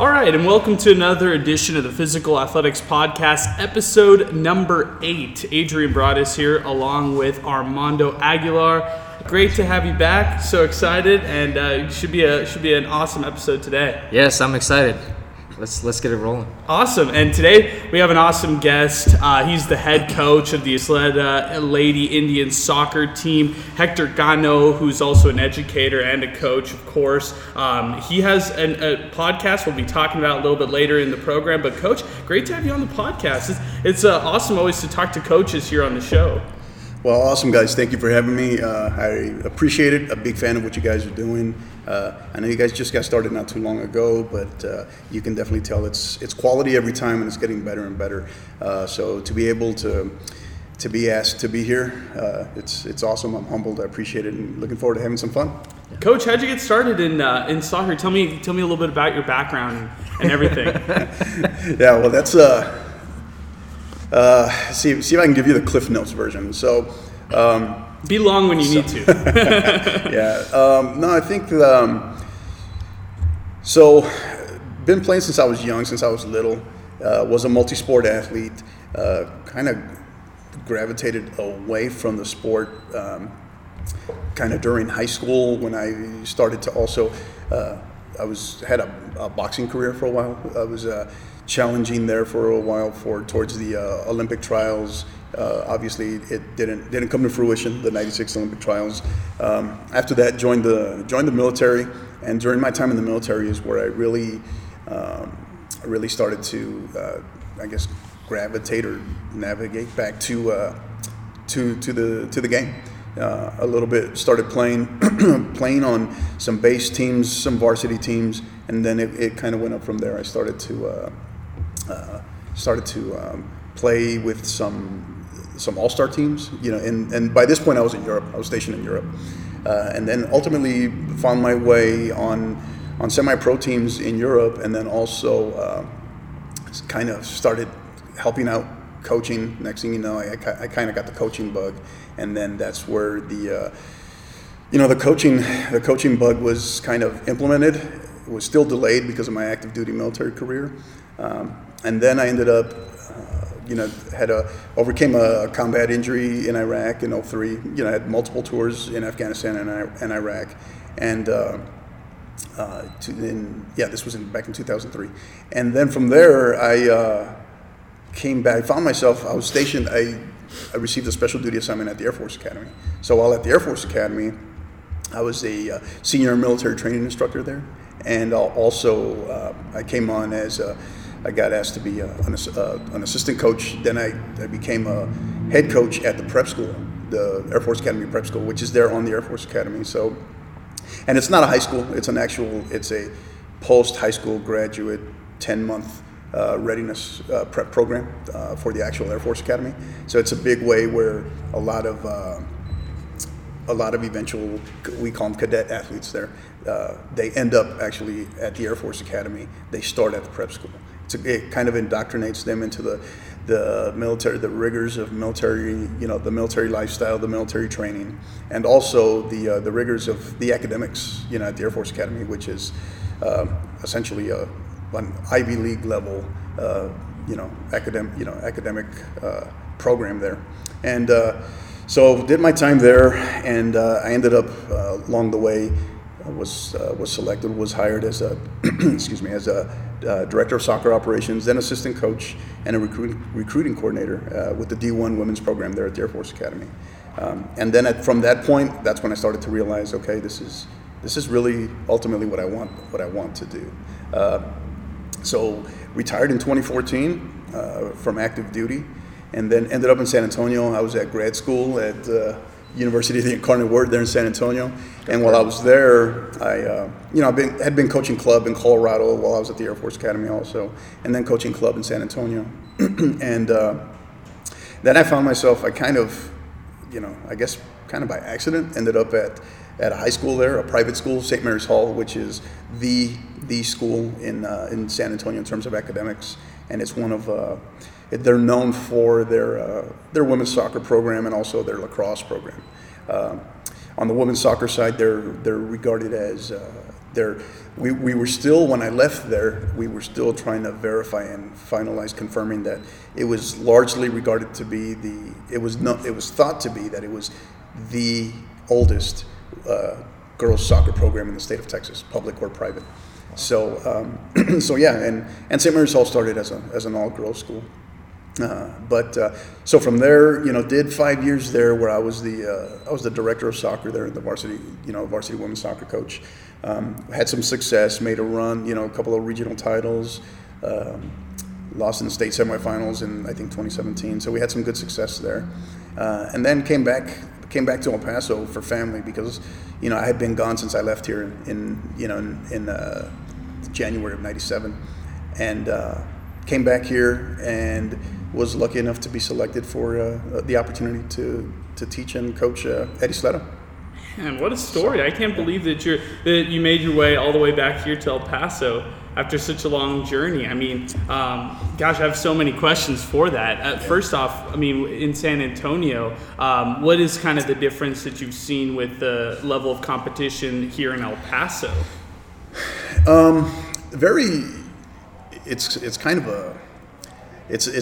All right, and welcome to another edition of the Physical Athletics Podcast, episode number 8. Adrian Broadus here, along with Armando Aguilar. Great to have you back. So excited, and it should be an awesome episode today. Yes, I'm excited. Let's get it rolling. Awesome. And today we have an awesome guest. He's the head coach of the Ysleta Lady Indian soccer team, Hector Gano, who's also an educator and a coach, of course. He has a podcast we'll be talking about a little bit later in the program. But, Coach, great to have you on the podcast. It's awesome always to talk to coaches here on the show. Well, awesome, guys. Thank you for having me. I appreciate it. A big fan of what you guys are doing. I know you guys just got started not too long ago, but you can definitely tell it's quality every time, and it's getting better and better. So to be able to be asked to be here, it's awesome. I'm humbled. I appreciate it, and looking forward to having some fun. Coach, how'd you get started in soccer? Tell me a little bit about your background and everything. Yeah, well, that's see if I can give you the Cliff Notes version. So, be long when you need to. Yeah. So been playing since I was young, since I was little, was a multi-sport athlete, kind of gravitated away from the sport, kind of during high school when I started to also, I had a boxing career for a while. I was, challenging there for a while towards the Olympic trials. Obviously, it didn't come to fruition, the 96 Olympic trials. After that, joined the military, and during my time in the military is where I really started to gravitate or navigate back to the game. A little bit started playing on some base teams, some varsity teams, and then it kind of went up from there. I started to play with some all-star teams, you know, and by this point I was in Europe. I was stationed in Europe, and then ultimately found my way on semi-pro teams in Europe, and then also kind of started helping out coaching. Next thing you know, I kind of got the coaching bug, and then that's where the coaching bug was kind of implemented. It was still delayed because of my active duty military career. And then I ended up, overcame a combat injury in Iraq in 2003. I had multiple tours in Afghanistan and Iraq. And this was back in 2003. And then from there, I came back, found myself, I was stationed, I received a special duty assignment at the Air Force Academy. So while at the Air Force Academy, I was a senior military training instructor there. And also, I came on as I got asked to be an assistant coach. Then I became a head coach at the prep school, the Air Force Academy Prep School, which is there on the Air Force Academy. So, and it's not a high school. It's a post-high school graduate 10-month readiness prep program for the actual Air Force Academy. So it's a big way where a lot of eventual, we call them cadet athletes there, they end up actually at the Air Force Academy. They start at the prep school. It kind of indoctrinates them into the military, the rigors of military, the military lifestyle, the military training, and also the rigors of the academics, at the Air Force Academy, which is essentially an Ivy League level, academic program there. And so did my time there, and I ended up along the way. Was selected, was hired as a director of soccer operations, then assistant coach, and a recruiting coordinator with the D1 women's program there at the Air Force Academy. And then from that point, that's when I started to realize, okay, this is really ultimately what I want to do. So retired in 2014 from active duty, and then ended up in San Antonio. I was at grad school at University of the Incarnate Word there in San Antonio. And while I was there, I had been coaching club in Colorado while I was at the Air Force Academy also, and then coaching club in San Antonio. And then I found myself, I guess by accident, ended up at a high school there, a private school, Saint Mary's Hall, which is the school in San Antonio in terms of academics. And it's one of, they're known for their women's soccer program and also their lacrosse program. On the women's soccer side, they're regarded as there, we were still, when I left there, we were still trying to verify and finalize, confirming that it was largely regarded to be the, it was thought to be that it was the oldest girls soccer program in the state of Texas, public or private. So, so yeah, and Saint Mary's Hall started as an all girls school. So from there, did 5 years there where I was the director of soccer there, the varsity women's soccer coach. Had some success, made a run, a couple of regional titles, lost in the state semifinals in I think 2017. So we had some good success there, and then came back to El Paso for family because I had been gone since I left here in January of '97, and came back here and was lucky enough to be selected for the opportunity to teach and coach at Ysleta. Man, what a story! I can't believe that you made your way all the way back here to El Paso after such a long journey. I mean, I have so many questions for that. First off, I mean, in San Antonio, what is kind of the difference that you've seen with the level of competition here in El Paso? It's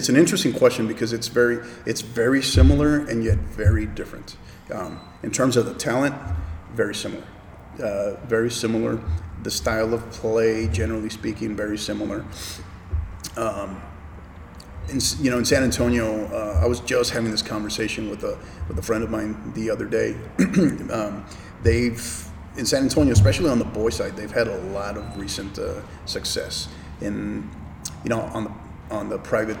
an interesting question because it's very similar and yet very different. In terms of the talent, very similar. The style of play, generally speaking, very similar. In San Antonio, I was just having this conversation with a friend of mine the other day. In San Antonio, especially on the boys' side, they've had a lot of recent success. On the private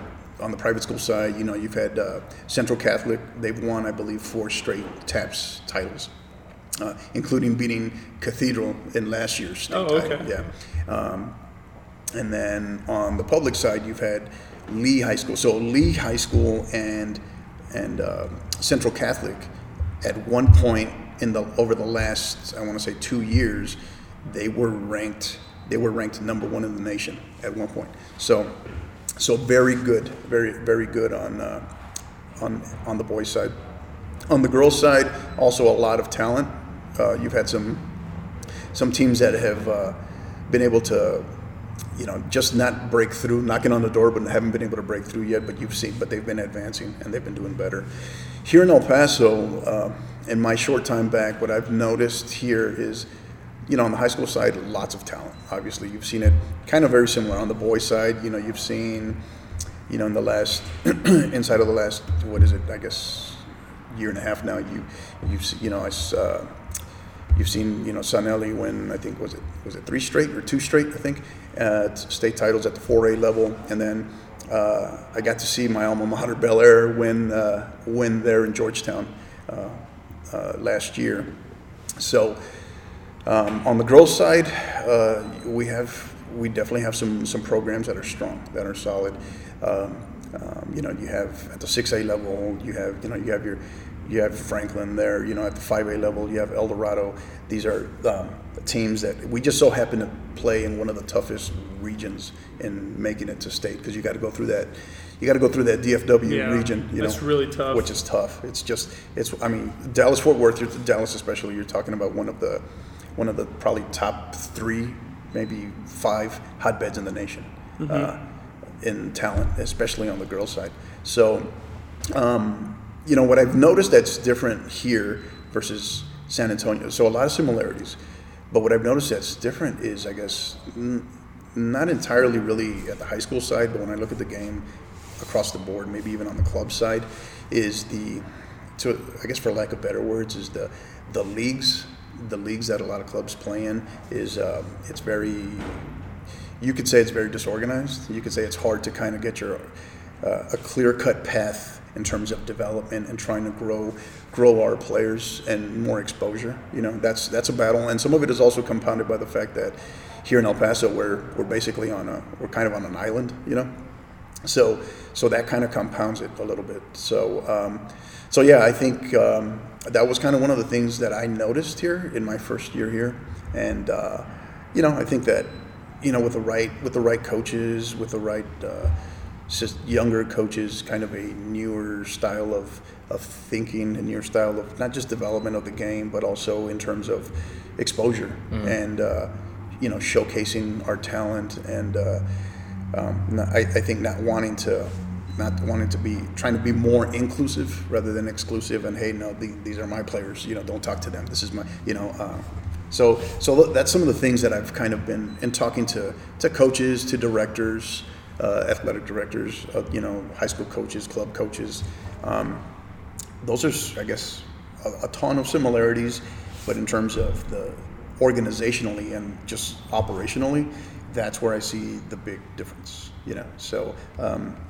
school side, you've had Central Catholic. They've won, I believe, 4 straight TAPS titles, including beating Cathedral in last year's state title. Yeah. And then on the public side, you've had Lee High School. So Lee High School and Central Catholic, at one point over the last, I want to say, 2 years, they were ranked number one in the nation at one point. So very good, very very good on the boys' side. On the girls' side, also a lot of talent. You've had some teams that have been able to, just not break through, knocking on the door, but haven't been able to break through yet. But they've been advancing and they've been doing better. Here in El Paso, in my short time back, what I've noticed here is, on the high school side, lots of talent. Obviously, you've seen it kind of very similar. On the boys' side, you've seen, in the last, inside of the last, what is it, I guess, year and a half now, you've seen, Sanelli win, I think, was it 3 straight or 2 straight, I think, state titles at the 4A level. And then I got to see my alma mater, Bel Air, win there in Georgetown last year. So, on the girls' side, we definitely have some programs that are strong, that are solid. You have at the 6A level, you have Franklin there. At the 5A level, you have El Dorado. These are teams that we just so happen to play in one of the toughest regions in making it to state, because you got to go through that. You got to go through that DFW region. That's really tough. Which is tough. Dallas Fort Worth, Dallas especially. You're talking about one of the probably top 3, maybe 5 hotbeds in the nation, mm-hmm. In talent, especially on the girls' side. So, what I've noticed that's different here versus San Antonio, so a lot of similarities, but what I've noticed that's different is, I guess, not entirely really at the high school side, but when I look at the game across the board, maybe even on the club side, is for lack of better words, is the leagues. The leagues that a lot of clubs play in is you could say it's very disorganized. You could say it's hard to kind of get your a clear-cut path in terms of development and trying to grow our players and more exposure. That's a battle, and some of it is also compounded by the fact that here in El Paso we're basically on an island. So that kind of compounds it a little bit. So yeah, I think that was kind of one of the things that I noticed here in my first year here, and I think that with the right coaches, with the right younger coaches, kind of a newer style of thinking, a newer style of not just development of the game, but also in terms of exposure, mm-hmm. and you know, showcasing our talent, and I think not wanting to be, trying to be more inclusive rather than exclusive. And hey, no, these are my players. You know, don't talk to them. This is my, you know. So that's some of the things that I've kind of been in talking to coaches, to directors, athletic directors, you know, high school coaches, club coaches. Those are, I guess, a ton of similarities, but in terms of the organizationally and just operationally, that's where I see the big difference, you know. So,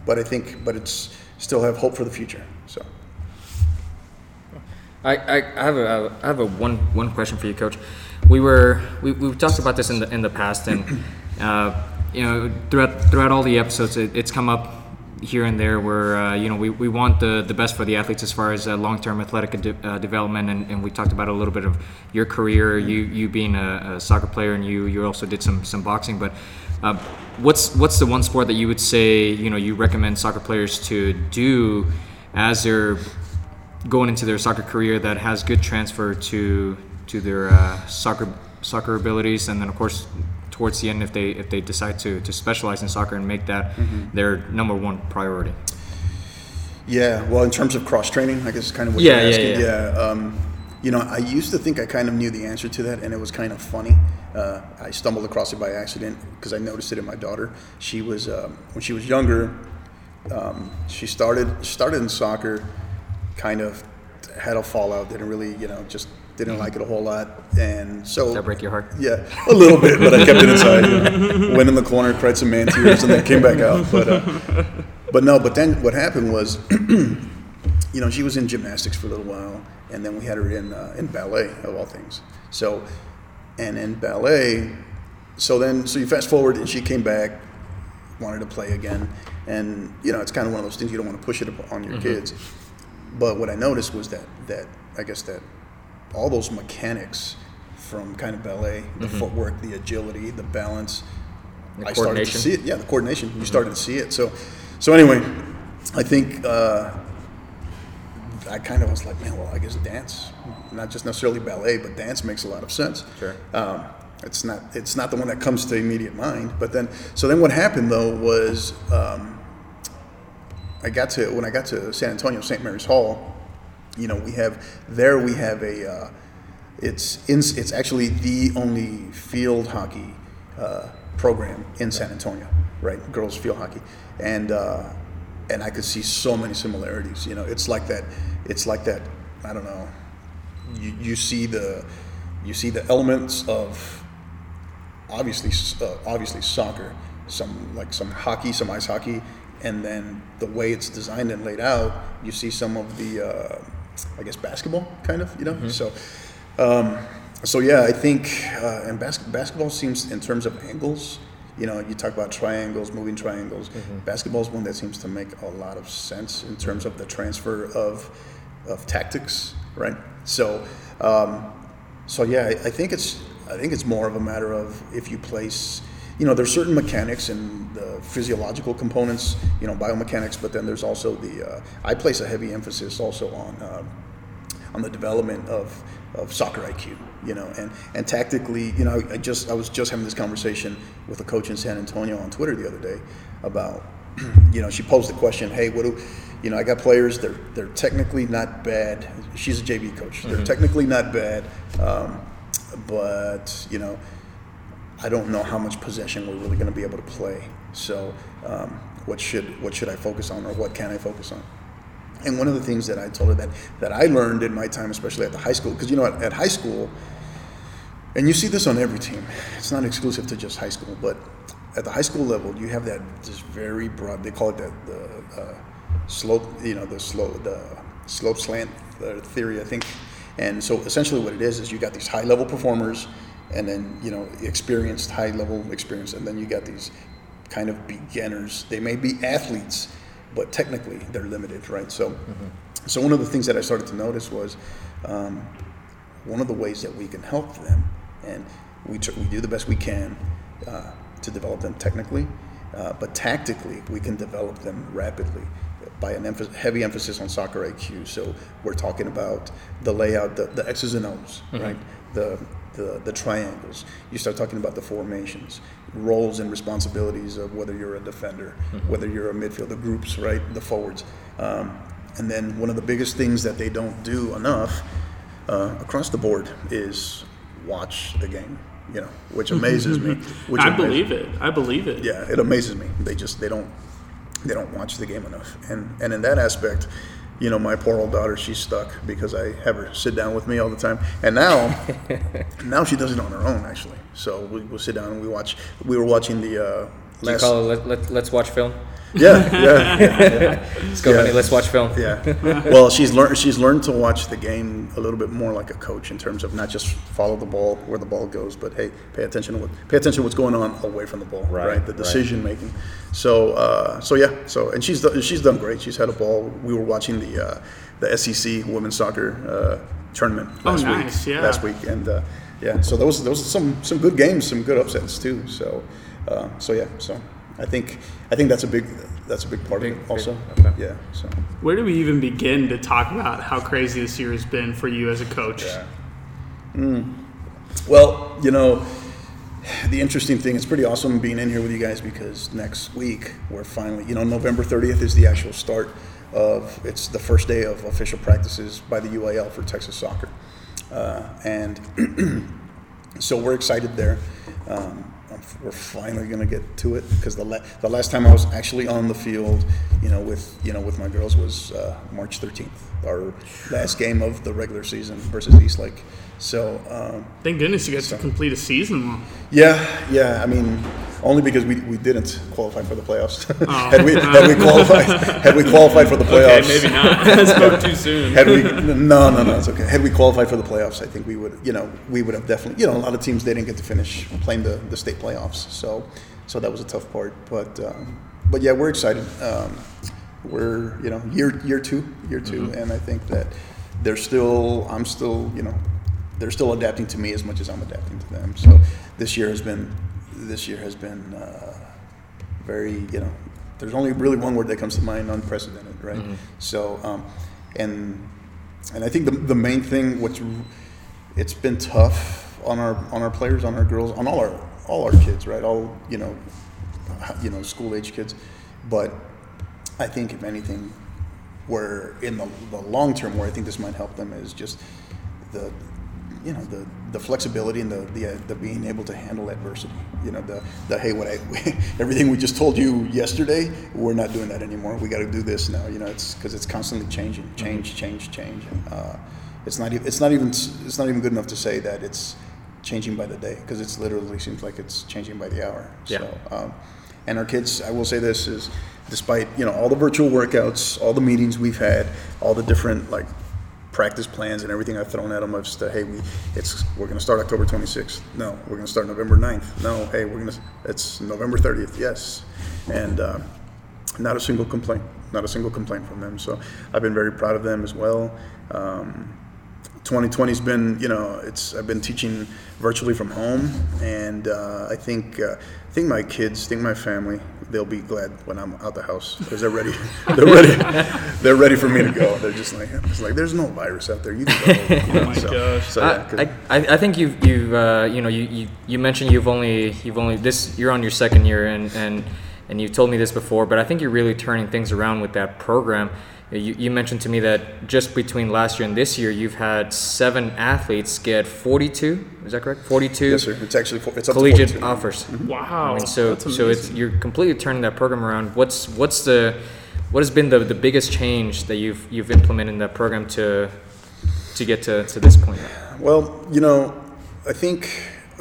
but it's still have hope for the future. So, I have one question for you, Coach. We've talked about this in the past, and you know, throughout all the episodes, it's come up here and there where you know, we want the best for the athletes as far as long-term athletic development, and we talked about a little bit of your career, you being a soccer player, and you also did some boxing, but what's the one sport that you would say, you know, you recommend soccer players to do as they're going into their soccer career that has good transfer to their soccer abilities, and then of course towards the end, if they decide to specialize in soccer and make that their number one priority? Yeah, well, in terms of cross-training, I guess it's kind of what you're asking. Yeah. You know, I used to think I kind of knew the answer to that, and it was kind of funny. I stumbled across it by accident because I noticed it in my daughter. She was, when she was younger, she started in soccer, kind of had a fallout, didn't really, you know, just didn't like it a whole lot, and so... Does that break your heart? Yeah, a little bit, but I kept it inside. You know. Went in the corner, cried some man tears, and then came back out. But then what happened was, you know, she was in gymnastics for a little while, and then we had her in ballet, of all things. So, and in ballet, so you fast forward, and she came back, wanted to play again, and, you know, it's kind of one of those things you don't want to push it on your kids. But what I noticed was that all those mechanics from kind of ballet, the footwork, the agility, the balance, I started to see it. Yeah, the coordination. You started to see it. So anyway, I think I kind of was like, man, well, I guess dance, not just necessarily ballet, but dance makes a lot of sense. Sure. It's not the one that comes to immediate mind. But then what happened though was when I got to San Antonio, Saint Mary's Hall. You know, we have a it's actually the only field hockey program in San Antonio, right? Girls field hockey, and I could see so many similarities. You know, it's like that. I don't know. You see the elements of obviously soccer, some hockey, some ice hockey, and then the way it's designed and laid out. You see some of the I guess basketball, kind of, you know. So yeah, I think and basketball seems, in terms of angles, you know, you talk about triangles, moving triangles. Basketball is one that seems to make a lot of sense in terms of the transfer of tactics, right? So yeah, I think it's more of a matter of, if you place, you know, there's certain mechanics and the physiological components, you know, biomechanics, but then there's also I place a heavy emphasis also on the development of soccer IQ, you know, and tactically, you know, I was just having this conversation with a coach in San Antonio on Twitter the other day about, you know, she posed the question, hey, you know, I got players, they're technically not bad. She's a JV coach. They're technically not bad, but, you know, I don't know how much possession we're really going to be able to play. So what should I focus on, or what can I focus on? And one of the things that I told her that I learned in my time, especially at the high school, because, you know, at high school, and you see this on every team, it's not exclusive to just high school, but at the high school level, you have that this very broad, they call it the slope, you know, the slope slant theory, I think. And so essentially what it is you got these high level performers, and then, you know, high level experience, and then you got these kind of beginners. They may be athletes, but technically they're limited, right? So so one of the things that I started to notice was one of the ways that we can help them, and we do the best we can to develop them technically, but tactically we can develop them rapidly by an heavy emphasis on soccer IQ. So we're talking about the layout, the X's and O's, right? The the triangles. You start talking about the formations, roles and responsibilities of whether you're a defender, mm-hmm. whether you're a midfielder, the groups, right, the forwards. And then one of the biggest things that they don't do enough across the board is watch the game, you know, which amazes me. I believe it. Yeah, it amazes me. They don't watch the game enough. And in that aspect, you know, my poor old daughter, she's stuck because I have her sit down with me all the time. And now she does it on her own, actually. So we'll sit down and we watch. We were watching the last... Do you call it let's watch film? Yeah. Let's go, honey. Let's watch film. Yeah. Well, she's learned to watch the game a little bit more like a coach in terms of not just follow the ball where the ball goes, but hey, pay attention to what's going on away from the ball, right? The decision making. So and she's done great. She's had a ball. We were watching the SEC Women's Soccer tournament last week, and so those are some good games, some good upsets too. So. I think that's a big part of it also. Okay. Yeah. So where do we even begin to talk about how crazy this year has been for you as a coach? Yeah. Well, you know, the interesting thing, it's pretty awesome being in here with you guys because next week we're finally, you know, November 30th is the actual start of, it's the first day of official practices by the UIL for Texas soccer. And so we're excited there. We're finally going to get to it because the last time I was actually on the field, with my girls was March 13th, our last game of the regular season versus Eastlake. So thank goodness you guys to complete a season. Yeah. I mean, only because we didn't qualify for the playoffs. Oh. Had we qualified for the playoffs, okay, maybe not. That's spoke too soon. No, it's okay. Had we qualified for the playoffs, I think we would have definitely. You know, a lot of teams they didn't get to finish playing the state playoffs, so that was a tough part. But yeah, we're excited. We're year two, mm-hmm. and I think that they're still adapting to me as much as I'm adapting to them. So this year has been very, there's only really one word that comes to mind, unprecedented, right? Mm-hmm. So, and I think the main thing, it's been tough on our players, on our girls, on all our kids, right? All, school age kids. But I think if anything, where in the long term, where I think this might help them is just the flexibility and the being able to handle adversity. Everything we just told you yesterday, we're not doing that anymore. We got to do this now. It's because it's constantly changing, change. It's not even good enough to say that it's changing by the day because it's literally seems like it's changing by the hour. Yeah. So, and our kids, I will say this is, despite all the virtual workouts, all the meetings we've had, all the different practice plans and everything I've thrown at them. I've said, hey, we're going to start October 26th. No, we're going to start November 9th. No, hey, it's November 30th. Yes. And not a single complaint from them. So I've been very proud of them as well. 2020's been, I've been teaching virtually from home. And I think my kids, my family, they'll be glad when I'm out the house because they're ready. They're ready for me to go. They're just like, there's no virus out there. You can go. Oh my gosh! So, I think you mentioned you've only this. You're on your second year, and you've told me this before, but I think you're really turning things around with that program. You mentioned to me that just between last year and this year, you've had 7 athletes get 42. Is that correct? 42. Yes, sir. It's actually it's up collegiate to 42. Offers. Mm-hmm. Wow. I mean, so you're completely turning that program around. What has been the biggest change that you've implemented in that program to get to this point? Well, I think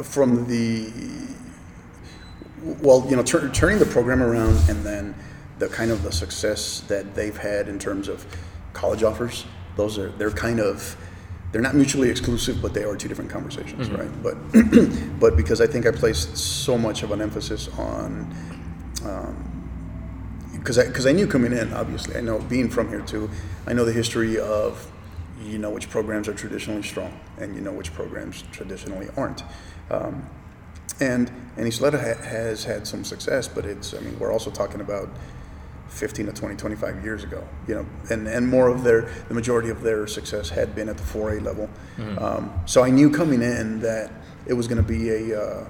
from turning the program around and then the kind of the success that they've had in terms of college offers, they're not mutually exclusive, but they are two different conversations, mm-hmm. right? But because I think I placed so much of an emphasis on, because I knew coming in, obviously, I know being from here too, I know the history of, which programs are traditionally strong and which programs traditionally aren't. And Ysleta has had some success, but we're also talking about 15 to 20, 25 years ago, you know, and more of the majority of their success had been at the 4A level. Mm-hmm. So I knew coming in that it was going to be a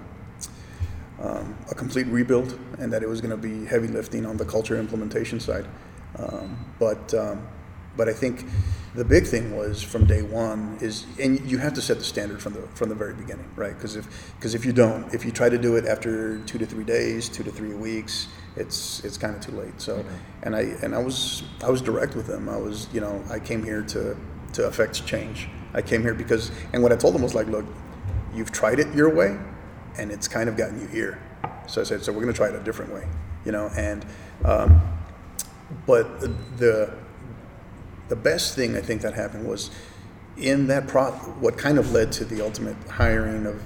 complete rebuild, and that it was going to be heavy lifting on the culture implementation side. But I think the big thing was from day one is, and you have to set the standard from the very beginning, right? Because if you don't, if you try to do it after 2 to 3 days, 2 to 3 weeks, it's kind of too late. So, okay. and I was direct with them. I was, you know, I came here to affect change. I came here because, and what I told them was like, look, you've tried it your way, and it's kind of gotten you here. So I said, so we're going to try it a different way, you know. And but the best thing I think that happened was in that what kind of led to the ultimate hiring of,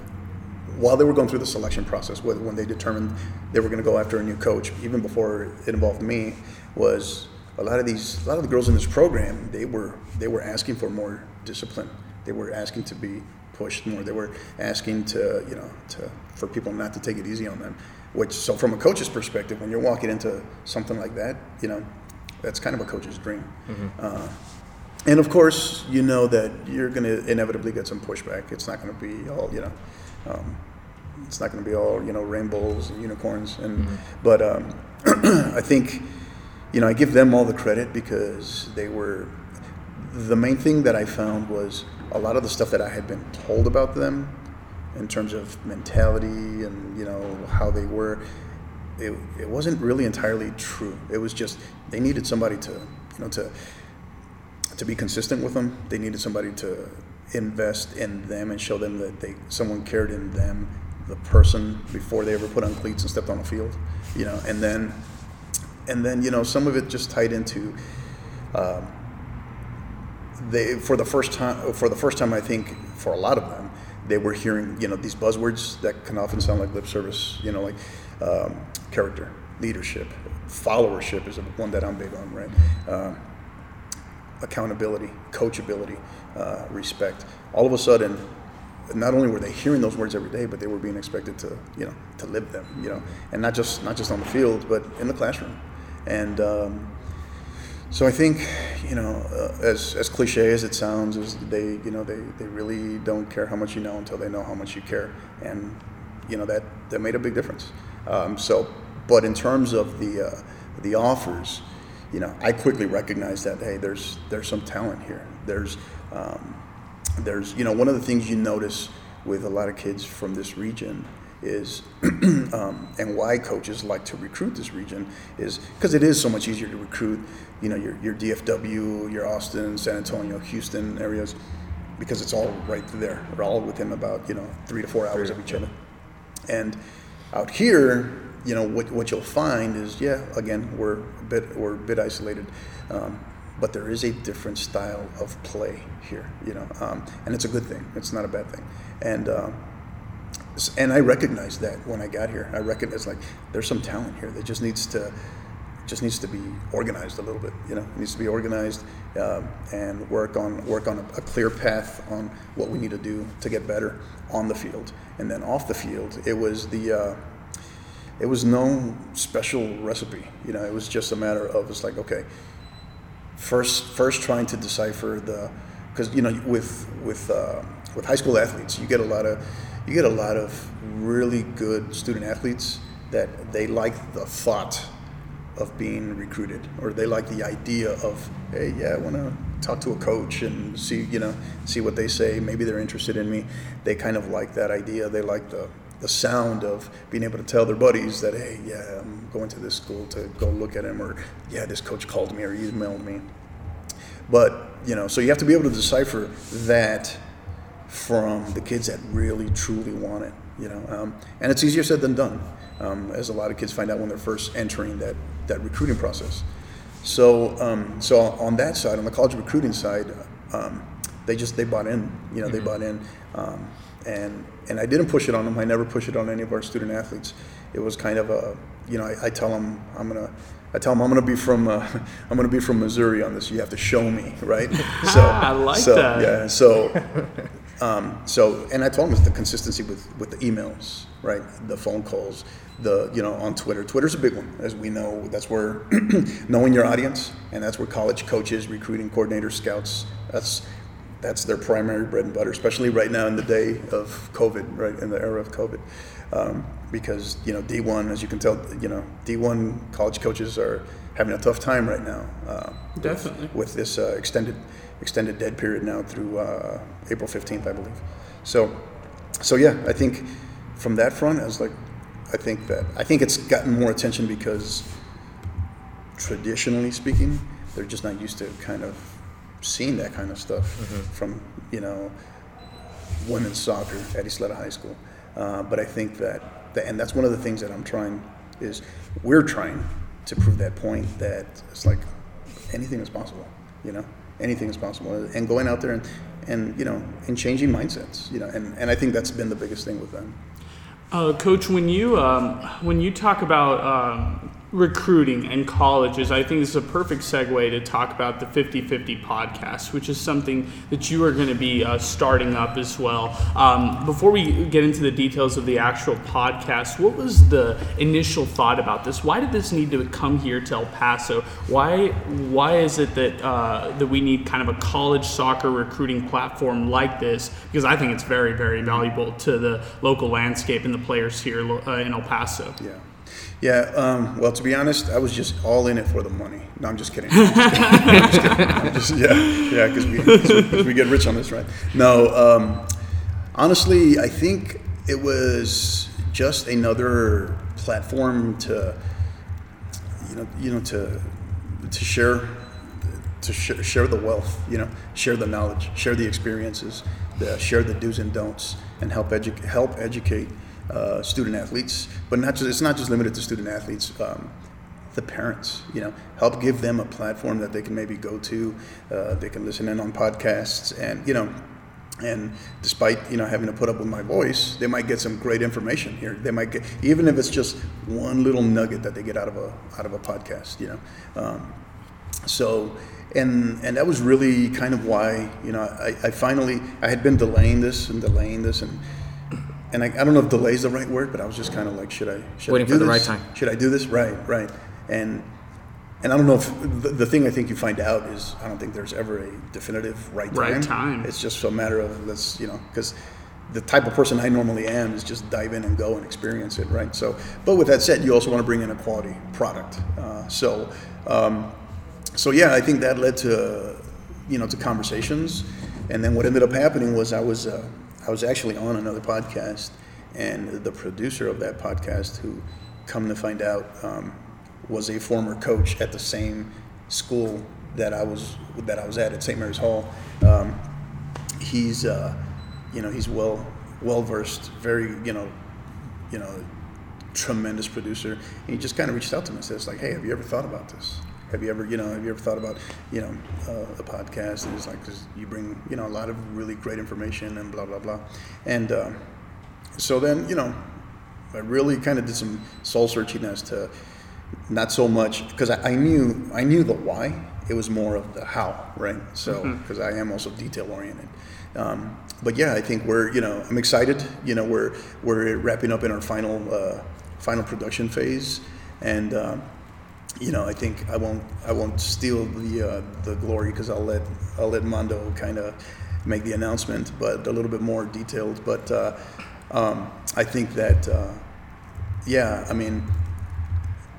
while they were going through the selection process, when they determined they were going to go after a new coach, even before it involved me, was a lot of the girls in this program, they were asking for more discipline. They were asking to be pushed more. They were asking for people not to take it easy on them. So from a coach's perspective, when you're walking into something like that, you know, that's kind of a coach's dream. Mm-hmm. And of course, you know that you're going to inevitably get some pushback. It's not going to be all, you know, rainbows and unicorns. And mm-hmm. But I think, you know, I give them all the credit because they were, the main thing that I found was a lot of the stuff that I had been told about them in terms of mentality and, you know, how they were, it wasn't really entirely true. It was just they needed somebody to, you know, to be consistent with them. They needed somebody to invest in them and show them that someone cared in them, the person, before they ever put on cleats and stepped on the field, you know. And then you know, some of it just tied into for the first time I think for a lot of them, they were hearing, you know, these buzzwords that can often sound like lip service, you know, like character, leadership, followership is one that I'm big on, right? Accountability, coachability, respect. All of a sudden, not only were they hearing those words every day, but they were being expected to, you know, to live them, you know, and not just on the field, but in the classroom. And so I think, you know, as cliche as it sounds, is they really don't care how much you know until they know how much you care, and you know that made a big difference. But in terms of the offers, you know, I quickly recognized that hey, there's some talent here. There's you know, one of the things you notice with a lot of kids from this region is and why coaches like to recruit this region is because it is so much easier to recruit, you know, your DFW, your Austin, San Antonio, Houston areas, because it's all right there. We're all within about, you know, 3 to 4 hours of each other. And out here, you know, what you'll find is, yeah, again, we're a bit isolated, but there is a different style of play here, you know, and it's a good thing. It's not a bad thing. And I recognized that when I got here. I recognized like there's some talent here that just needs to be organized a little bit. You know, it needs to be organized and work on a clear path on what we need to do to get better on the field, and then off the field. It was it was no special recipe. You know, it was just a matter of it's like okay, first trying to decipher because you know with high school athletes you get a lot of. You get a lot of really good student athletes that they like the thought of being recruited, or they like the idea of, hey, yeah, I want to talk to a coach and see what they say. Maybe they're interested in me. They kind of like that idea. They like the sound of being able to tell their buddies that, hey, yeah, I'm going to this school to go look at him, or yeah, this coach called me or emailed me. But, you know, so you have to be able to decipher that from the kids that really truly want it, you know, and it's easier said than done, as a lot of kids find out when they're first entering that recruiting process. So on that side, on the college recruiting side, they bought in, you know, mm-hmm. And I didn't push it on them. I never push it on any of our student athletes. It was kind of a, you know, I tell them I'm gonna be from Missouri on this. You have to show me, right? So I like that. Yeah. So And I told him it's the consistency with the emails, right? The phone calls, on Twitter. Twitter's a big one, as we know. That's where knowing your audience, and that's where college coaches, recruiting coordinators, scouts, that's their primary bread and butter, especially right now in the day of COVID, right? In the era of COVID. Because, D1, as you can tell, D1 college coaches are having a tough time right now. Definitely. With this extended dead period now through April 15th, I believe. So yeah, I think from that front, I think it's gotten more attention because traditionally speaking, they're just not used to kind of seeing that kind of stuff from, women's soccer at Ysleta High School. But I think and that's one of the things that we're trying to prove that point, that it's like anything is possible, anything is possible, and going out there and changing mindsets, and I think that's been the biggest thing with them. Coach, when you talk about recruiting and colleges, I think this is a perfect segue to talk about the 50/50 podcast, which is something that you are going to be starting up as well. Before we get into the details of the actual podcast, what was the initial thought about this? Why did this need to come here to El Paso? Why is it that we need kind of a college soccer recruiting platform like this? Because I think it's very, very valuable to the local landscape and the players here in El Paso. Yeah. Yeah, well, to be honest, I was just all in it for the money. No, I'm just kidding. Yeah, because we get rich on this, right? No, honestly, I think it was just another platform to, to share the wealth, share the knowledge, share the experiences, share the do's and don'ts, and help educate. Student athletes, but it's not just limited to student athletes. The parents, help give them a platform that they can maybe go to. They can listen in on podcasts, and and despite having to put up with my voice, they might get some great information here. They might get, even if it's just one little nugget that they get out of a podcast. And that was really kind of why I had been delaying this. And I don't know if delay is the right word, but I was just kind of like, should I do this? Right. And I don't know if the thing I think you find out is, I don't think there's ever a definitive right time. It's just a matter of because the type of person I normally am is just dive in and go and experience it. Right. So, but with that said, you also want to bring in a quality product. Yeah, I think that led to, to conversations. And then what ended up happening was I was actually on another podcast, and the producer of that podcast, who come to find out was a former coach at the same school that I was at Saint Mary's Hall. He's well versed, very tremendous producer. And he just kind of reached out to me and says like, "Hey, have you ever thought about this? Have you ever thought about, a podcast?" And it's like, because you bring, a lot of really great information and blah, blah, blah. And so then, I really kind of did some soul searching as to not so much, because I knew the why. It was more of the how, right? So, because I am also detail oriented. But yeah, I think we're, I'm excited. We're wrapping up in our final production phase. And, I think I won't steal the glory, because I'll let Mondo kind of make the announcement, but a little bit more detailed. But I think that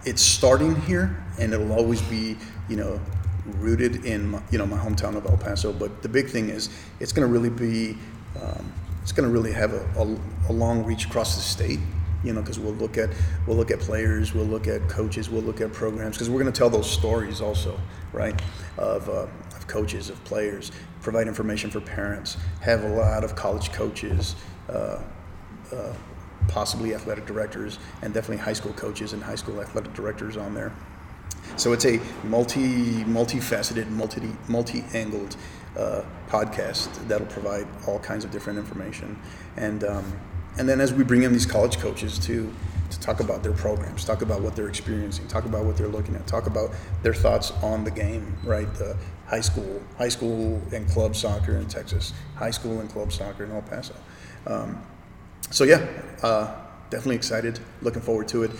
it's starting here, and it'll always be rooted in my hometown of El Paso. But the big thing is it's going to really be have a long reach across the state. Because we'll look at players, we'll look at coaches, we'll look at programs, because we're going to tell those stories also, right? Of coaches, of players, provide information for parents, have a lot of college coaches, possibly athletic directors, and definitely high school coaches and high school athletic directors on there. So it's a multifaceted, multi-angled podcast that'll provide all kinds of different information. And then as we bring in these college coaches too, to talk about their programs, talk about what they're experiencing, talk about what they're looking at, talk about their thoughts on the game, right? The high school and club soccer in Texas, high school and club soccer in El Paso. Definitely excited, looking forward to it.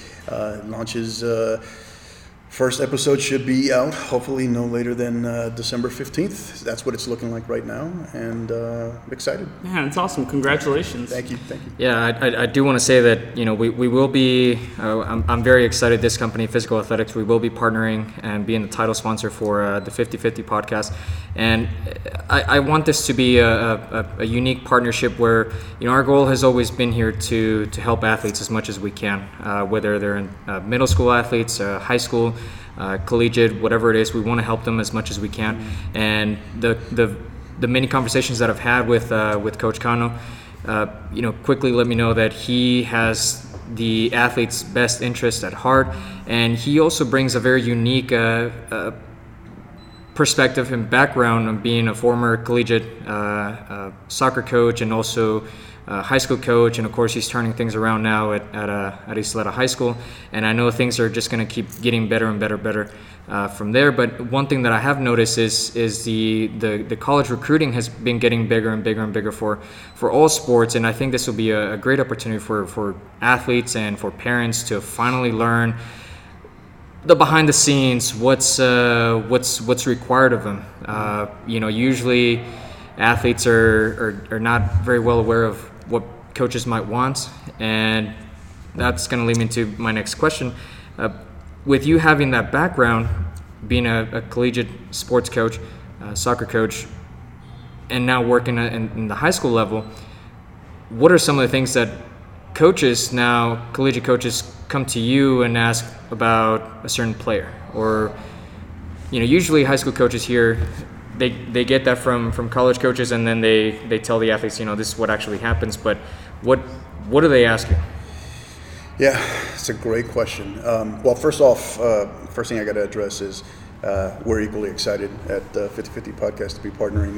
Launches, first episode should be out, hopefully no later than December 15th. That's what it's looking like right now, and I'm excited. Yeah, it's awesome. Congratulations. Thank you. Yeah, I do want to say that, you know, we will be, I'm very excited, this company, Physical Athletics, we will be partnering and being the title sponsor for the 50/50 Podcast. And I want this to be a unique partnership where, you know, our goal has always been here to help athletes as much as we can, whether they're in middle school athletes, high school, collegiate, whatever it is, we want to help them as much as we can. Mm-hmm. And the many conversations that I've had with Coach Gano, you know, quickly let me know that he has the athlete's best interest at heart, and he also brings a very unique perspective and background of being a former collegiate soccer coach and also high school coach, and of course he's turning things around now at Ysleta High School, and I know things are just going to keep getting better and better from there. But one thing that I have noticed is the college recruiting has been getting bigger and bigger and bigger for all sports, and I think this will be a great opportunity for athletes and for parents to finally learn the behind the scenes, what's required of them. You know, usually athletes are not very well aware of what coaches might want, and that's going to lead me to my next question. With you having that background, being a collegiate sports coach, soccer coach, and now working in the high school level, what are some of the things that coaches now, collegiate coaches, come to you and ask about a certain player? Or, you know, usually high school coaches here, they get that from college coaches, and then they tell the athletes, you know, this is what actually happens. But what do they ask you? Yeah, it's a great question. Well, first off, first thing I got to address is we're equally excited at the 50/50 Podcast to be partnering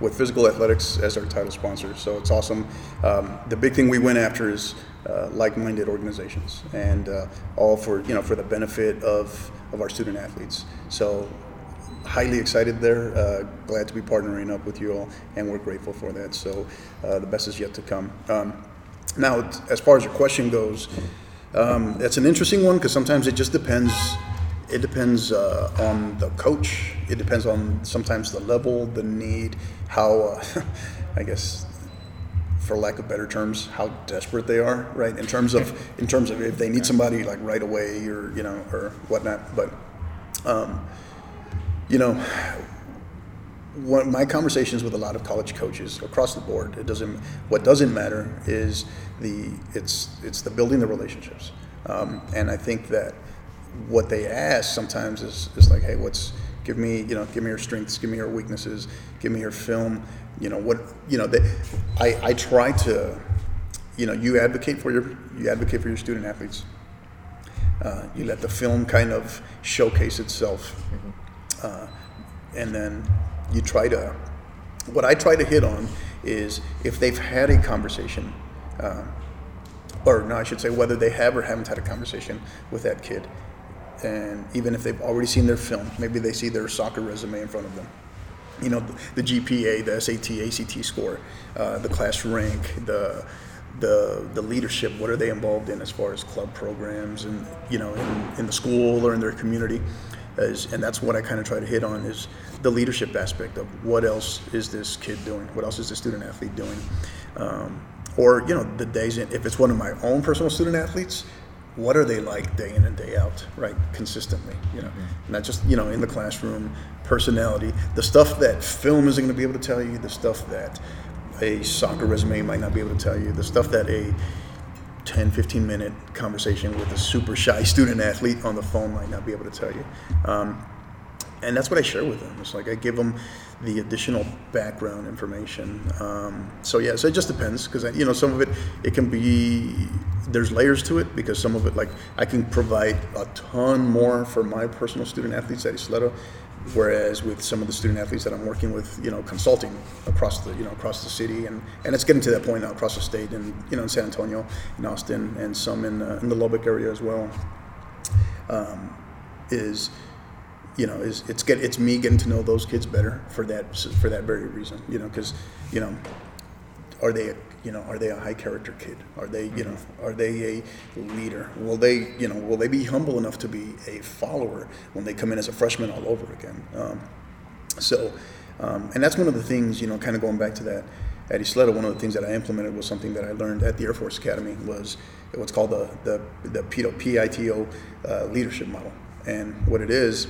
with Physical Athletics as our title sponsor. So it's awesome. The big thing we went after is like-minded organizations, and all for the benefit of our student athletes. So highly excited there. Glad to be partnering up with you all, and we're grateful for that. So the best is yet to come. Now, as far as your question goes, that's an interesting one, because sometimes it just depends. It depends on the coach. It depends on sometimes the level, the need, how, I guess, for lack of better terms, how desperate they are, right? In terms of if they need somebody like right away, or, you know, or whatnot. But you know, what my conversations with a lot of college coaches across the board, what doesn't matter is it's the building the relationships. And I think that what they ask sometimes is like, hey, give me your strengths, give me your weaknesses, give me your film. You know what? You know, I try to, you know, you advocate for your student athletes. You let the film kind of showcase itself, and then you try to. What I try to hit on is if they've had a conversation. Whether they have or haven't had a conversation with that kid. And even if they've already seen their film, maybe they see their soccer resume in front of them. You know, the GPA, the SAT, ACT score, the class rank, the leadership. What are they involved in as far as club programs and, you know, in the school or in their community? And that's what I kind of try to hit on, is the leadership aspect of what else is this kid doing? What else is the student athlete doing? Or, you know, the days in, if it's one of my own personal student athletes, what are they like day in and day out, right? Consistently, you know, not just, you know, in the classroom, personality, the stuff that film isn't going to be able to tell you, the stuff that a soccer resume might not be able to tell you, the stuff that a 10-15 minute conversation with a super shy student athlete on the phone might not be able to tell you. And that's what I share with them. It's like I give them the additional background information. So it just depends, because, you know, some of it can be, there's layers to it, because some of it, like, I can provide a ton more for my personal student athletes at Ysleta Whereas with some of the student athletes that I'm working with, you know, consulting across the city, and it's getting to that point now across the state, and in San Antonio, in Austin, and some in the Lubbock area as well. It's me getting to know those kids better for that very reason, because are they a high character kid? Are they a leader? Will they be humble enough to be a follower when they come in as a freshman all over again? And that's one of the things, kind of going back to that at Ysleta, one of the things that I implemented was something that I learned at the Air Force Academy, was what's called the PITO leadership model. And what it is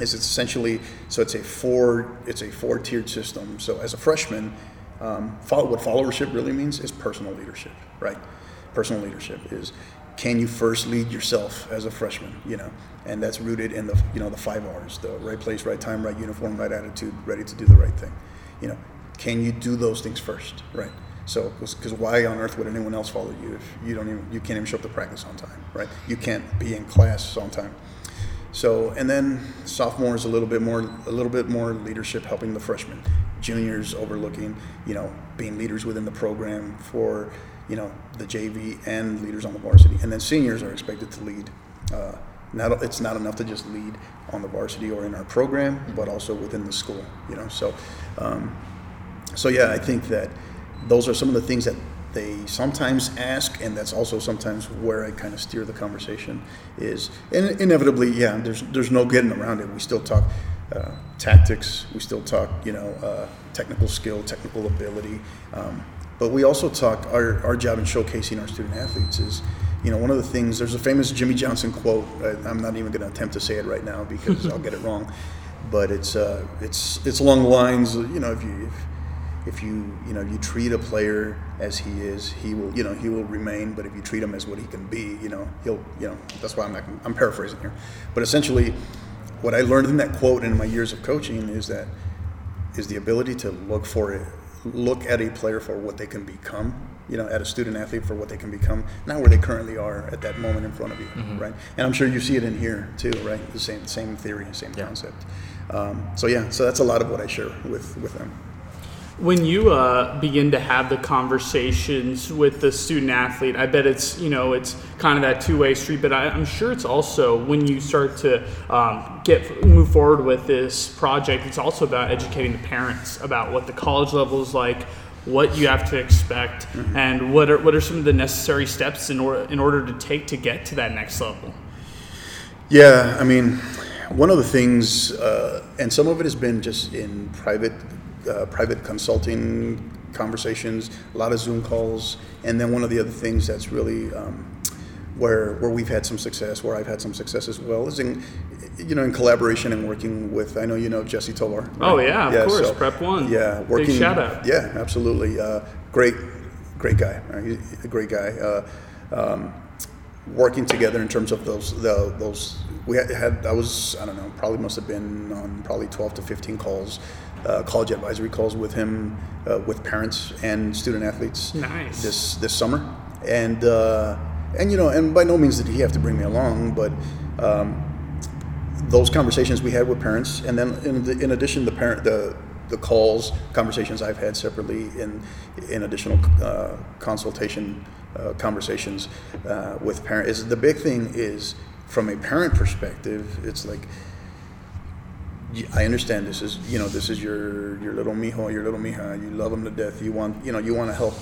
it's essentially, it's a four-tiered system. So as a freshman, what followership really means is personal leadership, right? Personal leadership is, can you first lead yourself as a freshman, And that's rooted in the, the 5 R's, the right place, right time, right uniform, right attitude, ready to do the right thing. Can you do those things first, right? So, because why on earth would anyone else follow you if you can't even show up to practice on time, right? You can't be in class on time. So, and then sophomore is a little bit more leadership, helping the freshmen. Juniors overlooking, being leaders within the program for, the JV and leaders on the varsity. And then seniors are expected to lead. It's not enough to just lead on the varsity or in our program, but also within the school, So, I think that those are some of the things that they sometimes ask, and that's also sometimes where I kind of steer the conversation is, and inevitably, there's no getting around it. We still talk tactics, we still talk, technical skill, technical ability, but we also talk our job in showcasing our student athletes is, one of the things, there's a famous Jimmy Johnson quote, I'm not even going to attempt to say it right now because I'll get it wrong, but it's along the lines, if you treat a player as he is, he will remain. But if you treat him as what he can be, he'll. That's why I'm paraphrasing here. But essentially, what I learned in that quote and in my years of coaching is the ability to look at a player for what they can become. At a student athlete for what they can become, not where they currently are at that moment in front of you, right? And I'm sure you see it in here too, right? The same theory, same concept. So that's a lot of what I share with them. When you begin to have the conversations with the student athlete, I bet it's it's kind of that two-way street, but I'm sure it's also when you start to move forward with this project, it's also about educating the parents about what the college level is like, what you have to expect, and what are some of the necessary steps in order to take to get to that next level. Yeah, I mean, one of the things, and some of it has been just in private consulting conversations, a lot of Zoom calls, and then one of the other things that's really where we've had some success, where I've had some success as well, is in collaboration and working with. I know Jesse Tolar. Right? Oh yeah, of course, so, Prep One. Yeah, working. Big shout out. Yeah, absolutely. Great guy. Right? He's a great guy. Working together in terms of those we had. I must have been on 12 to 15 calls. College advisory calls with him, with parents and student athletes. Nice. This summer, and by no means did he have to bring me along, but those conversations we had with parents, and then in addition, the calls, conversations I've had separately in additional consultation conversations with parents. Is the big thing is from a parent perspective, it's like, I understand this is your little mijo, your little mija. You love them to death. You want to help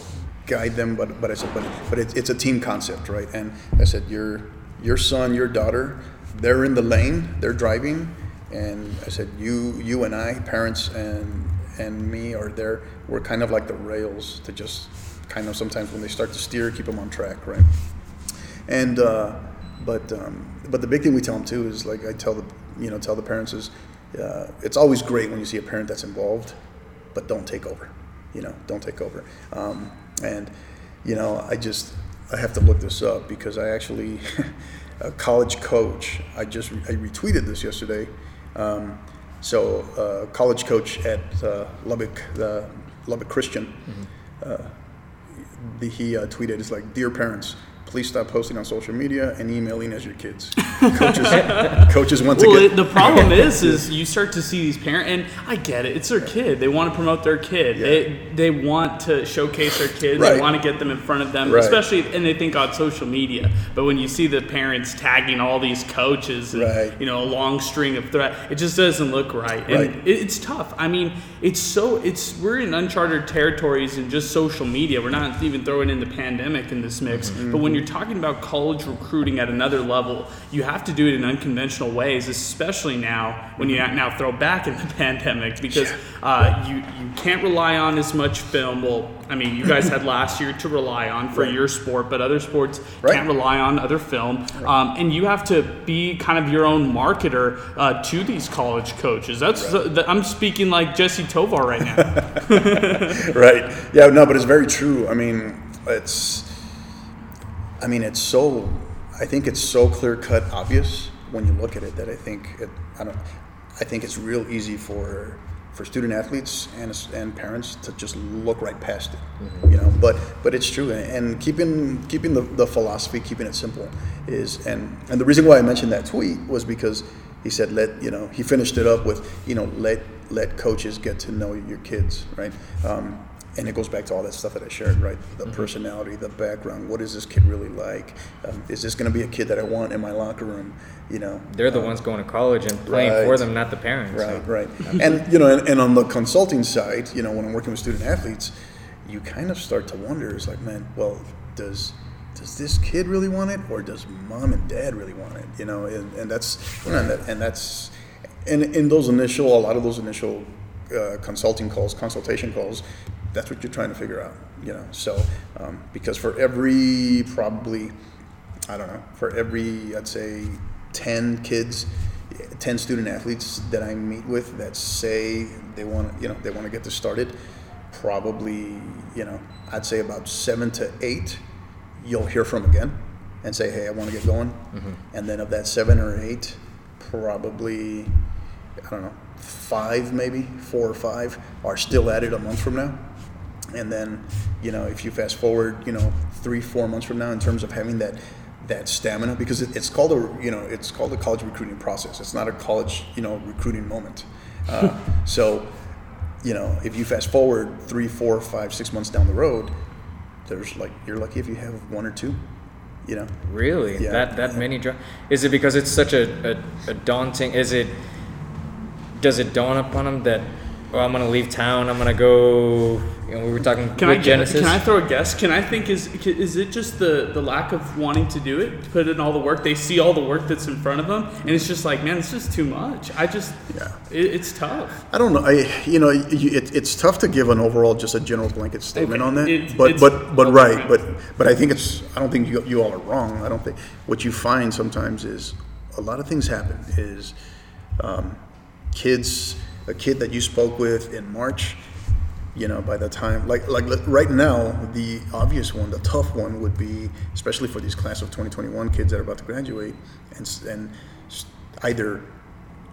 guide them, but it's a team concept, right? And I said, your son, your daughter, they're in the lane, they're driving, and I said, you and I, parents and me, are there. We're kind of like the rails to just kind of sometimes when they start to steer, keep them on track, right? And but the big thing we tell them too is like I tell the parents is. It's always great when you see a parent that's involved, but don't take over, don't take over. I have to look this up because I actually, a college coach, I retweeted this yesterday. College coach at Lubbock Christian, he tweeted, it's like, dear parents, please stop posting on social media and emailing as your kids. Coaches want to get... The problem is you start to see these parents, and I get it. It's their kid. They want to promote their kid. Yeah. They want to showcase their kids. Right. They want to get them in front of them, especially, and they think on social media. But when you see the parents tagging all these coaches and, you know, a long string of threats, it just doesn't look right. And it's tough. I mean, we're in uncharted territories in just social media. We're not even throwing in the pandemic in this mix. Mm-hmm. But when you're talking about college recruiting at another level, you have to do it in unconventional ways, especially now when you now throw back in the pandemic, because you can't rely on as much film. Well, I mean, you guys had last year to rely on for your sport, but other sports can't rely on other film. And you have to be kind of your own marketer to these college coaches. I'm speaking like Jesse Tovar right now. Yeah, no, but it's very true. I mean, I think it's so clear-cut, obvious when you look at it that I think it's real easy for student athletes and parents to just look right past it, you know. But it's true, and keeping the philosophy, keeping it simple is, and the reason why I mentioned that tweet was because he said he finished it up with let coaches get to know your kids, right? And it goes back to all that stuff that I shared, right? The personality, the background. What is this kid really like? Is this going to be a kid that I want in my locker room? You know, they're the ones going to college and playing for them, not the parents. And and on the consulting side, when I'm working with student athletes, you kind of start to wonder. It's like, man, well, does this kid really want it, or does mom and dad really want it? You know, and that's and in those initial, a lot of those initial consultation calls. That's what you're trying to figure out, So, because for every I'd say 10 kids, 10 student athletes that I meet with that say they want to get this started, probably, I'd say about 7 to 8, you'll hear from again and say, hey, I want to get going. And then of that 7 or 8, probably, 4 or 5 are still at it a month from now. And then, if you fast forward, 3-4 months from now, in terms of having that stamina, because it's called a college recruiting process. It's not a college, recruiting moment. So, if you fast forward 3, 4, 5, 6 months down the road, you're lucky if you have 1 or 2. Really? Yeah. That many jobs? Is it because it's such a daunting? Does it dawn upon them that, I'm going to leave town, I'm going to go, we were talking about Genesis. Can I throw a guess? Is it just the lack of wanting to do it, to put in all the work? They see all the work that's in front of them, and it's just like, man, it's just too much. It's tough. I don't know. It's tough to give an overall, just a general blanket statement on that. But I think I don't think you all are wrong. I don't think, what you find sometimes is a lot of things happen is, a kid that you spoke with in March, by the time, like right now, the obvious one, the tough one would be, especially for these class of 2021 kids that are about to graduate, and either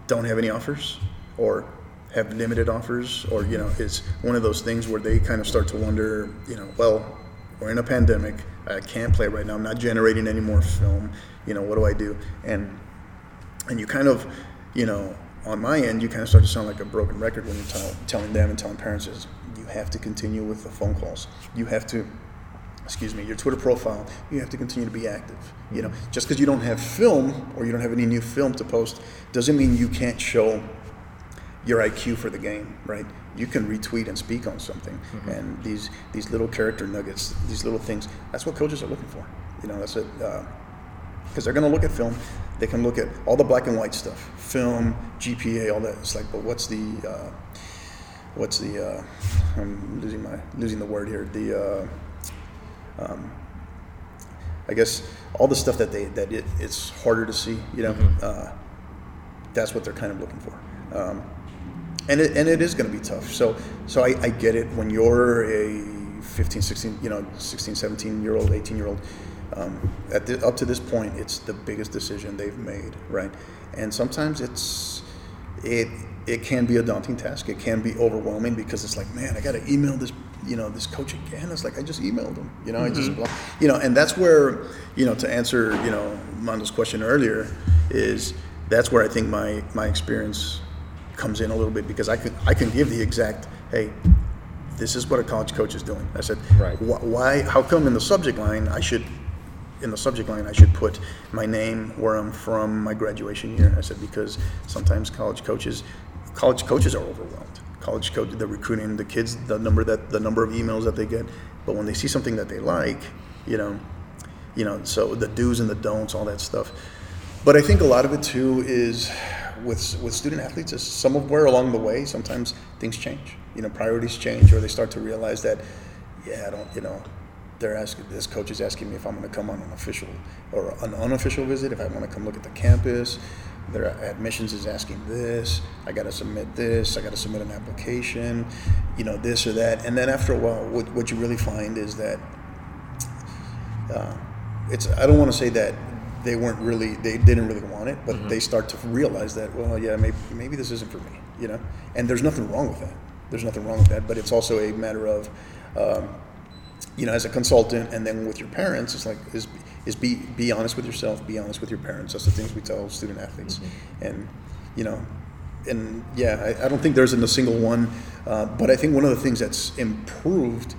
don't have any offers or have limited offers, or, it's one of those things where they kind of start to wonder, well, we're in a pandemic, I can't play right now, I'm not generating any more film, what do I do? And you kind of, on my end, you kind of start to sound like a broken record when you're telling them and telling parents is you have to continue with the phone calls. You have to, your Twitter profile, you have to continue to be active. Just because you don't have film or you don't have any new film to post doesn't mean you can't show your IQ for the game, right? You can retweet and speak on something. And these little character nuggets, these little things, that's what coaches are looking for. That's it. Because they're going to look at film, they can look at all the black and white stuff, film, GPA, all that. It's like, but what's the? I'm losing the word here. I guess all the stuff it's harder to see. That's what they're kind of looking for, and it is going to be tough. So I get it when you're a 15, 16, 16, 17-year-old, 18-year-old. Up to this point, it's the biggest decision they've made, right? And sometimes it can be a daunting task. It can be overwhelming because it's like, man, I got to email this you know, this coach again? It's like, I just emailed him, you know, mm-hmm. I just, you know, and that's where, you know, to answer, you know, Mando's question earlier is that's where I think my experience comes in a little bit, because I can give the exact, hey, this is what a college coach is doing. I said, right. Why, how come in the subject line I should put my name, where I'm from, my graduation year? I said, because sometimes college coaches are overwhelmed. College coach, the recruiting, the kids, the number of emails that they get, but when they see something that they like, you know, so the do's and the don'ts, all that stuff. But I think a lot of it too is with student athletes is somewhere along the way, sometimes things change. You know, priorities change, or they start to realize that, yeah, I don't, you know, they're asking, this coach is asking me if I'm going to come on an official or an unofficial visit, if I want to come look at the campus. Their admissions is asking this, I got to submit this, I got to submit an application, you know, this or that. And then after a while, what you really find is that it's, I don't want to say that they weren't really, they didn't really want it, but mm-hmm. they start to realize that, well, yeah, maybe this isn't for me, you know, and there's nothing wrong with that. There's nothing wrong with that, but it's also a matter of, you know, as a consultant, and then with your parents, it's like, be honest with yourself, be honest with your parents. That's the things we tell student athletes. Mm-hmm. And, you know, and yeah, I don't think there isn't a single one, but I think one of the things that's improved,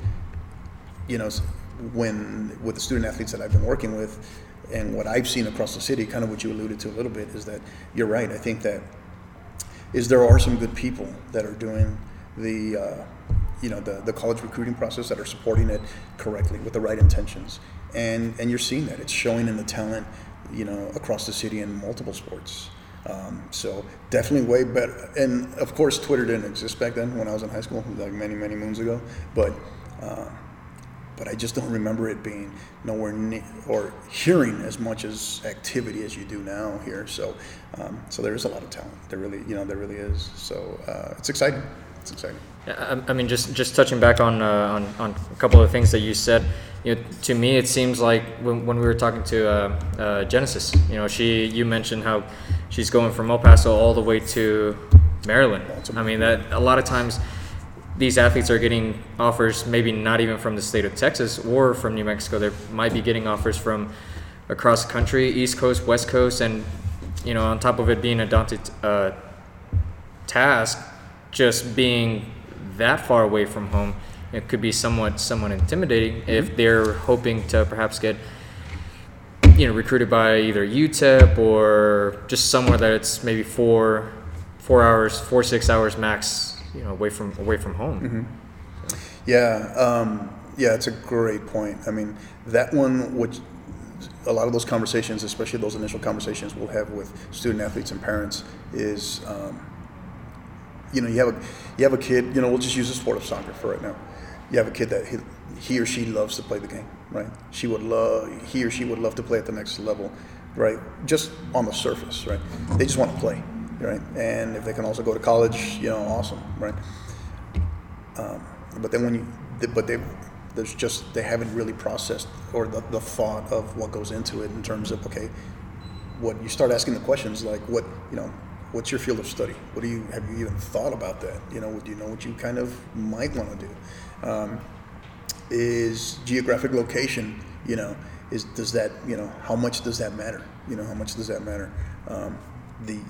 you know, with the student athletes that I've been working with, and what I've seen across the city, kind of what you alluded to a little bit, is that you're right. I think that is there are some good people that are doing the, you know, the college recruiting process, that are supporting it correctly with the right intentions. And you're seeing that. It's showing in the talent, you know, across the city in multiple sports. So definitely way better. And of course, Twitter didn't exist back then when I was in high school, like many, many moons ago. But I just don't remember it being nowhere near or hearing as much as activity as you do now here. So there is a lot of talent. There really, you know, there really is. So it's exciting. It's exciting. I mean, just touching back on a couple of things that you said, you know, to me it seems like when we were talking to Genesis, you know, you mentioned how she's going from El Paso all the way to Maryland. I mean, that a lot of times these athletes are getting offers maybe not even from the state of Texas or from New Mexico. They might be getting offers from across the country, East Coast, West Coast, and, you know, on top of it being a daunting task, just being that far away from home, it could be somewhat intimidating if they're hoping to perhaps get, you know, recruited by either UTEP or just somewhere that it's maybe 4 to 6 hours max, you know, away from home. Mm-hmm. So. Yeah, it's a great point. I mean, that one, which a lot of those conversations, especially those initial conversations we'll have with student athletes and parents, is. You know, you have a kid, you know, we'll just use the sport of soccer for right now. You have a kid that he or she loves to play the game, right? He or she would love to play at the next level, right? Just on the surface, right? They just want to play, right? And if they can also go to college, you know, awesome, right? But then they haven't really processed or the thought of what goes into it in terms of, okay, what you start asking the questions like, what, you know, what's your field of study? Have you even thought about that? You know, do you know what you kind of might want to do? Is geographic location, you know, does that, you know, how much does that matter? You know, how much does that matter? The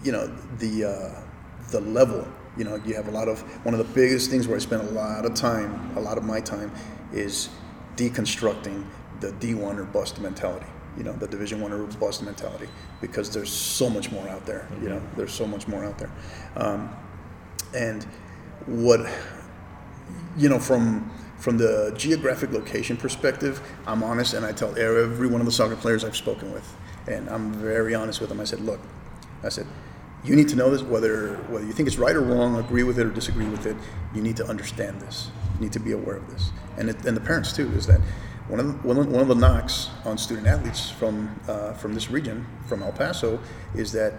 level, you know, you have a lot of, one of the biggest things where I spend a lot of my time is deconstructing the D1 or bust mentality. You know, the Division I or bust mentality, because there's so much more out there. You know, there's so much more out there, and what, you know, from the geographic location perspective, I'm honest, and I tell every one of the soccer players I've spoken with, and I'm very honest with them. I said, look, you need to know this, whether you think it's right or wrong, agree with it or disagree with it. You need to understand this. You need to be aware of this, and the parents too, is that. One of the knocks on student athletes from this region, from El Paso, is that,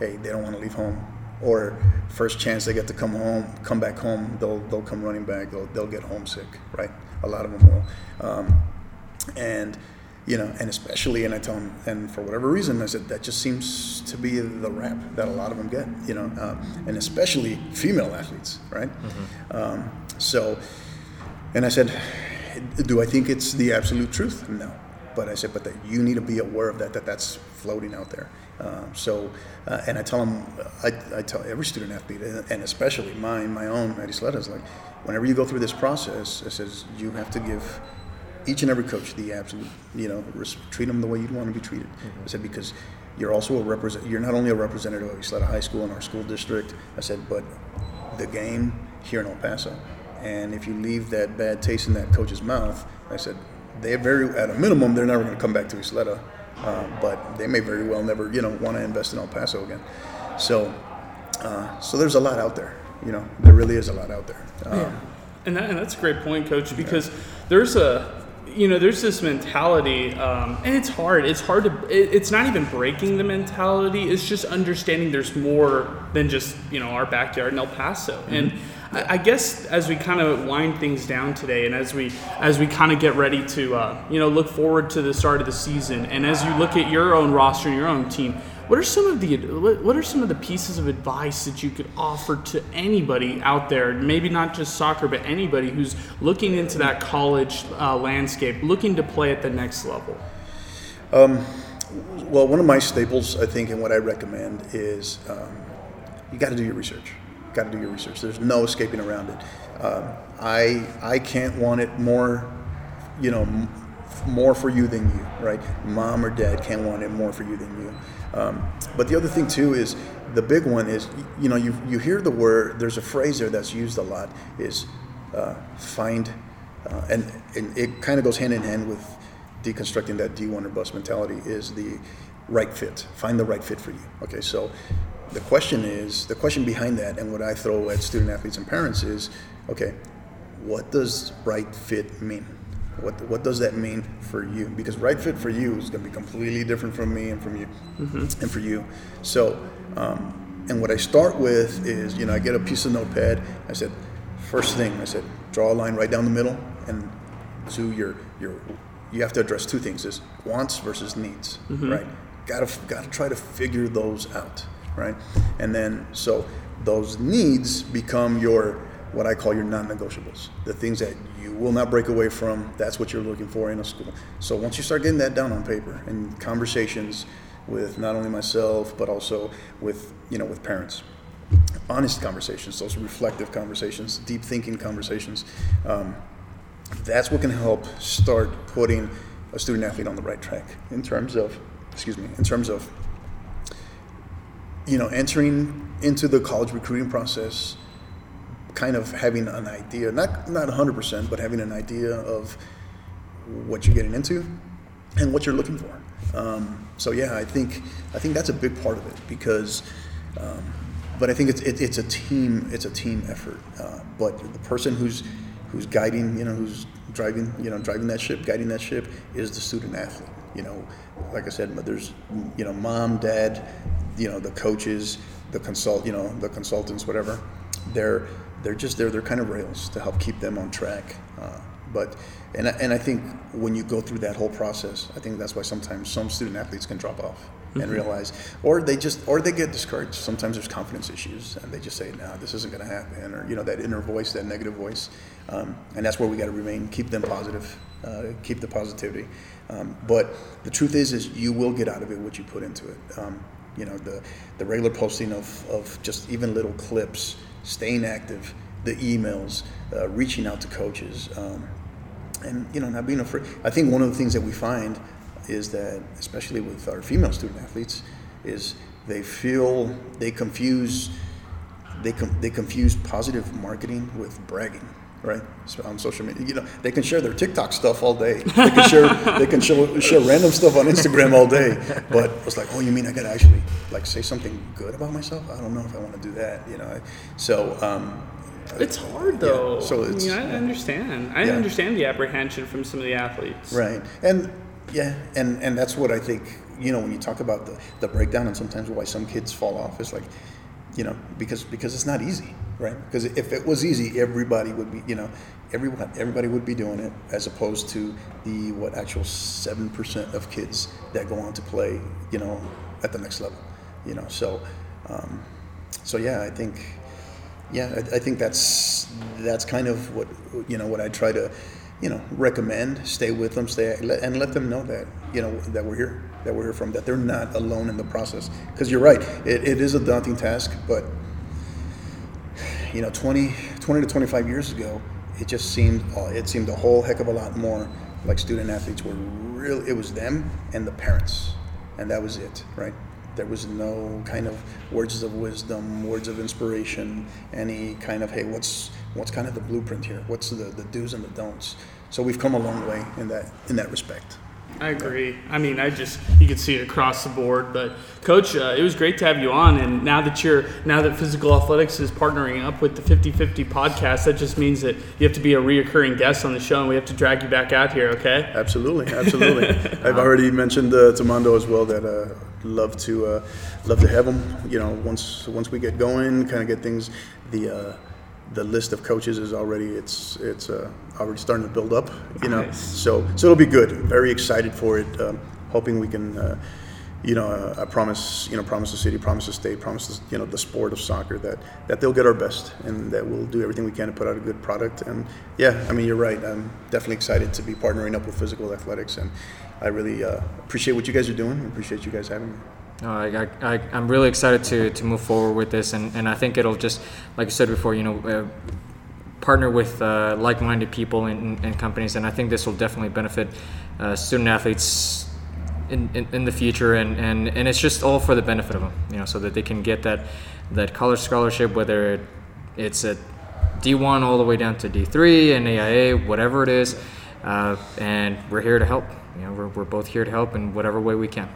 hey, they don't want to leave home, or first chance they get to come back home, they'll come running back, they'll get homesick, right? A lot of them will, and you know, and especially, and I tell them, and for whatever reason, I said that just seems to be the rap that a lot of them get, you know, and especially female athletes, right? Mm-hmm. So. And I said, do I think it's the absolute truth? No. But I said, but that you need to be aware of that's floating out there. And I tell them, I tell every student athlete, and especially my own, Ysleta, is like, whenever you go through this process, it says you have to give each and every coach the absolute, treat them the way you'd want to be treated. Mm-hmm. I said, because you're also you're not only a representative of Ysleta High School and our school district, I said, but the game here in El Paso. And if you leave that bad taste in that coach's mouth, I said, at a minimum, they're never going to come back to Ysleta. But they may very well never, want to invest in El Paso again. So there's a lot out there, There really is a lot out there. And that's a great point, Coach, because there's there's this mentality, and it's hard. It's not even breaking the mentality. It's just understanding there's more than just, our backyard in El Paso. Mm-hmm. And I guess as we kind of wind things down today, and as we kind of get ready to look forward to the start of the season, and as you look at your own roster and your own team, what are some of the pieces of advice that you could offer to anybody out there, maybe not just soccer, but anybody who's looking into that college landscape, looking to play at the next level? Well, one of my staples, I think, and what I recommend is you got to do your research. There's no escaping around it. I can't want it more, more for you than you, right? Mom or dad can't want it more for you than you. But the other thing too is, the big one is, you hear the word, there's a phrase there that's used a lot, is find, and it kind of goes hand in hand with deconstructing that D1 or bust mentality, is the right fit. Find the right fit for you. Okay, so the question behind that, and what I throw at student athletes and parents is, okay, what does right fit mean? What does that mean for you? Because right fit for you is going to be completely different from me and from you, mm-hmm. and for you. So, and what I start with is, I get a piece of notepad. I said, first thing, draw a line right down the middle, and to your you have to address two things: is wants versus needs, mm-hmm. right? Gotta try to figure those out. Right, and then so those needs become what I call your non-negotiables, the things that you will not break away from. That's what you're looking for in a school. So once you start getting that down on paper and conversations with not only myself but also with with parents, honest conversations, those reflective conversations, deep thinking conversations, that's what can help start putting a student athlete on the right track in terms of entering into the college recruiting process, kind of having an idea, not 100%, but having an idea of what you're getting into and what you're looking for. I think that's a big part of it, because but I think it's a team effort. But the person who's guiding, who's guiding that ship is the student athlete. Like I said, there's mom, dad, the coaches, the consultants, whatever. They're just there. They're kind of rails to help keep them on track. But I think when you go through that whole process, I think that's why sometimes some student athletes can drop off, mm-hmm. and realize, or they get discouraged. Sometimes there's confidence issues, and they just say, "No, this isn't going to happen," or that inner voice, that negative voice, and that's where we got to remain. Keep them positive. Keep the positivity. But the truth is you will get out of it what you put into it. The regular posting of just even little clips, staying active, the emails, reaching out to coaches, and not being afraid. I think one of the things that we find is that, especially with our female student athletes, is they confuse positive marketing with bragging. Right, so on social media, they can share their TikTok stuff all day. They can share random stuff on Instagram all day. But it's like, oh, you mean I gotta actually say something good about myself? I don't know if I want to do that, So it's hard though. Yeah. So it's, I understand. I understand the apprehension from some of the athletes. Right, and that's what I think. When you talk about the breakdown and sometimes why some kids fall off, it's like, because it's not easy. Right, because if it was easy, everybody would be, everybody would be doing it, as opposed to the actual 7% of kids that go on to play, at the next level. So I think yeah, I think that's kind of what, you know, what I try to, you know, recommend. Stay with them, and let them know that, you know, that we're here, that we're here for them, that they're not alone in the process. Because you're right, it is a daunting task, but, you know, 20 to 25 years ago, it just seemed, a whole heck of a lot more like student athletes were really, it was them and the parents, and that was it, right? There was no kind of words of wisdom, words of inspiration, any kind of, hey, what's kind of the blueprint here? What's the do's and the don'ts? So we've come a long way in that respect. I agree. I mean, you could see it across the board. But Coach, it was great to have you on. And now that Physical Athletics is partnering up with the 50/50 Podcast, that just means that you have to be a reoccurring guest on the show, and we have to drag you back out here. Okay? Absolutely. I've already mentioned to Mondo as well that love to have him. You know, once we get going, kind of get things. The list of coaches is already already starting to build up, you know. Nice. So it'll be good. Very excited for it. Hoping we can, I promise the city, promise the state, promise the sport of soccer that they'll get our best, and that we'll do everything we can to put out a good product. And yeah, I mean, you're right. I'm definitely excited to be partnering up with Physical Athletics, and I really appreciate what you guys are doing. I appreciate you guys having me. I'm really excited to move forward with this, and I think it'll just, like you said before, you know, partner with like-minded people and companies, and I think this will definitely benefit student athletes in the future, and it's just all for the benefit of them, you know, so that they can get that college scholarship, whether it's at D1 all the way down to D3 and AIA, whatever it is, and we're here to help. You know, we're both here to help in whatever way we can.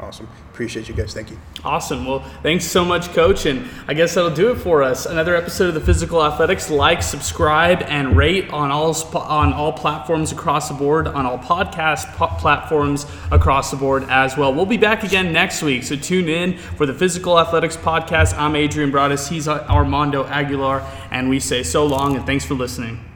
Awesome. Appreciate you guys. Thank you. Awesome. Well, thanks so much, Coach. And I guess that'll do it for us. Another episode of the Physical Athletics. Like, subscribe, and rate on all platforms across the board, on all podcast platforms across the board as well. We'll be back again next week, so tune in for the Physical Athletics Podcast. I'm Adrian Broadus. He's Armando Aguilar. And we say so long, and thanks for listening.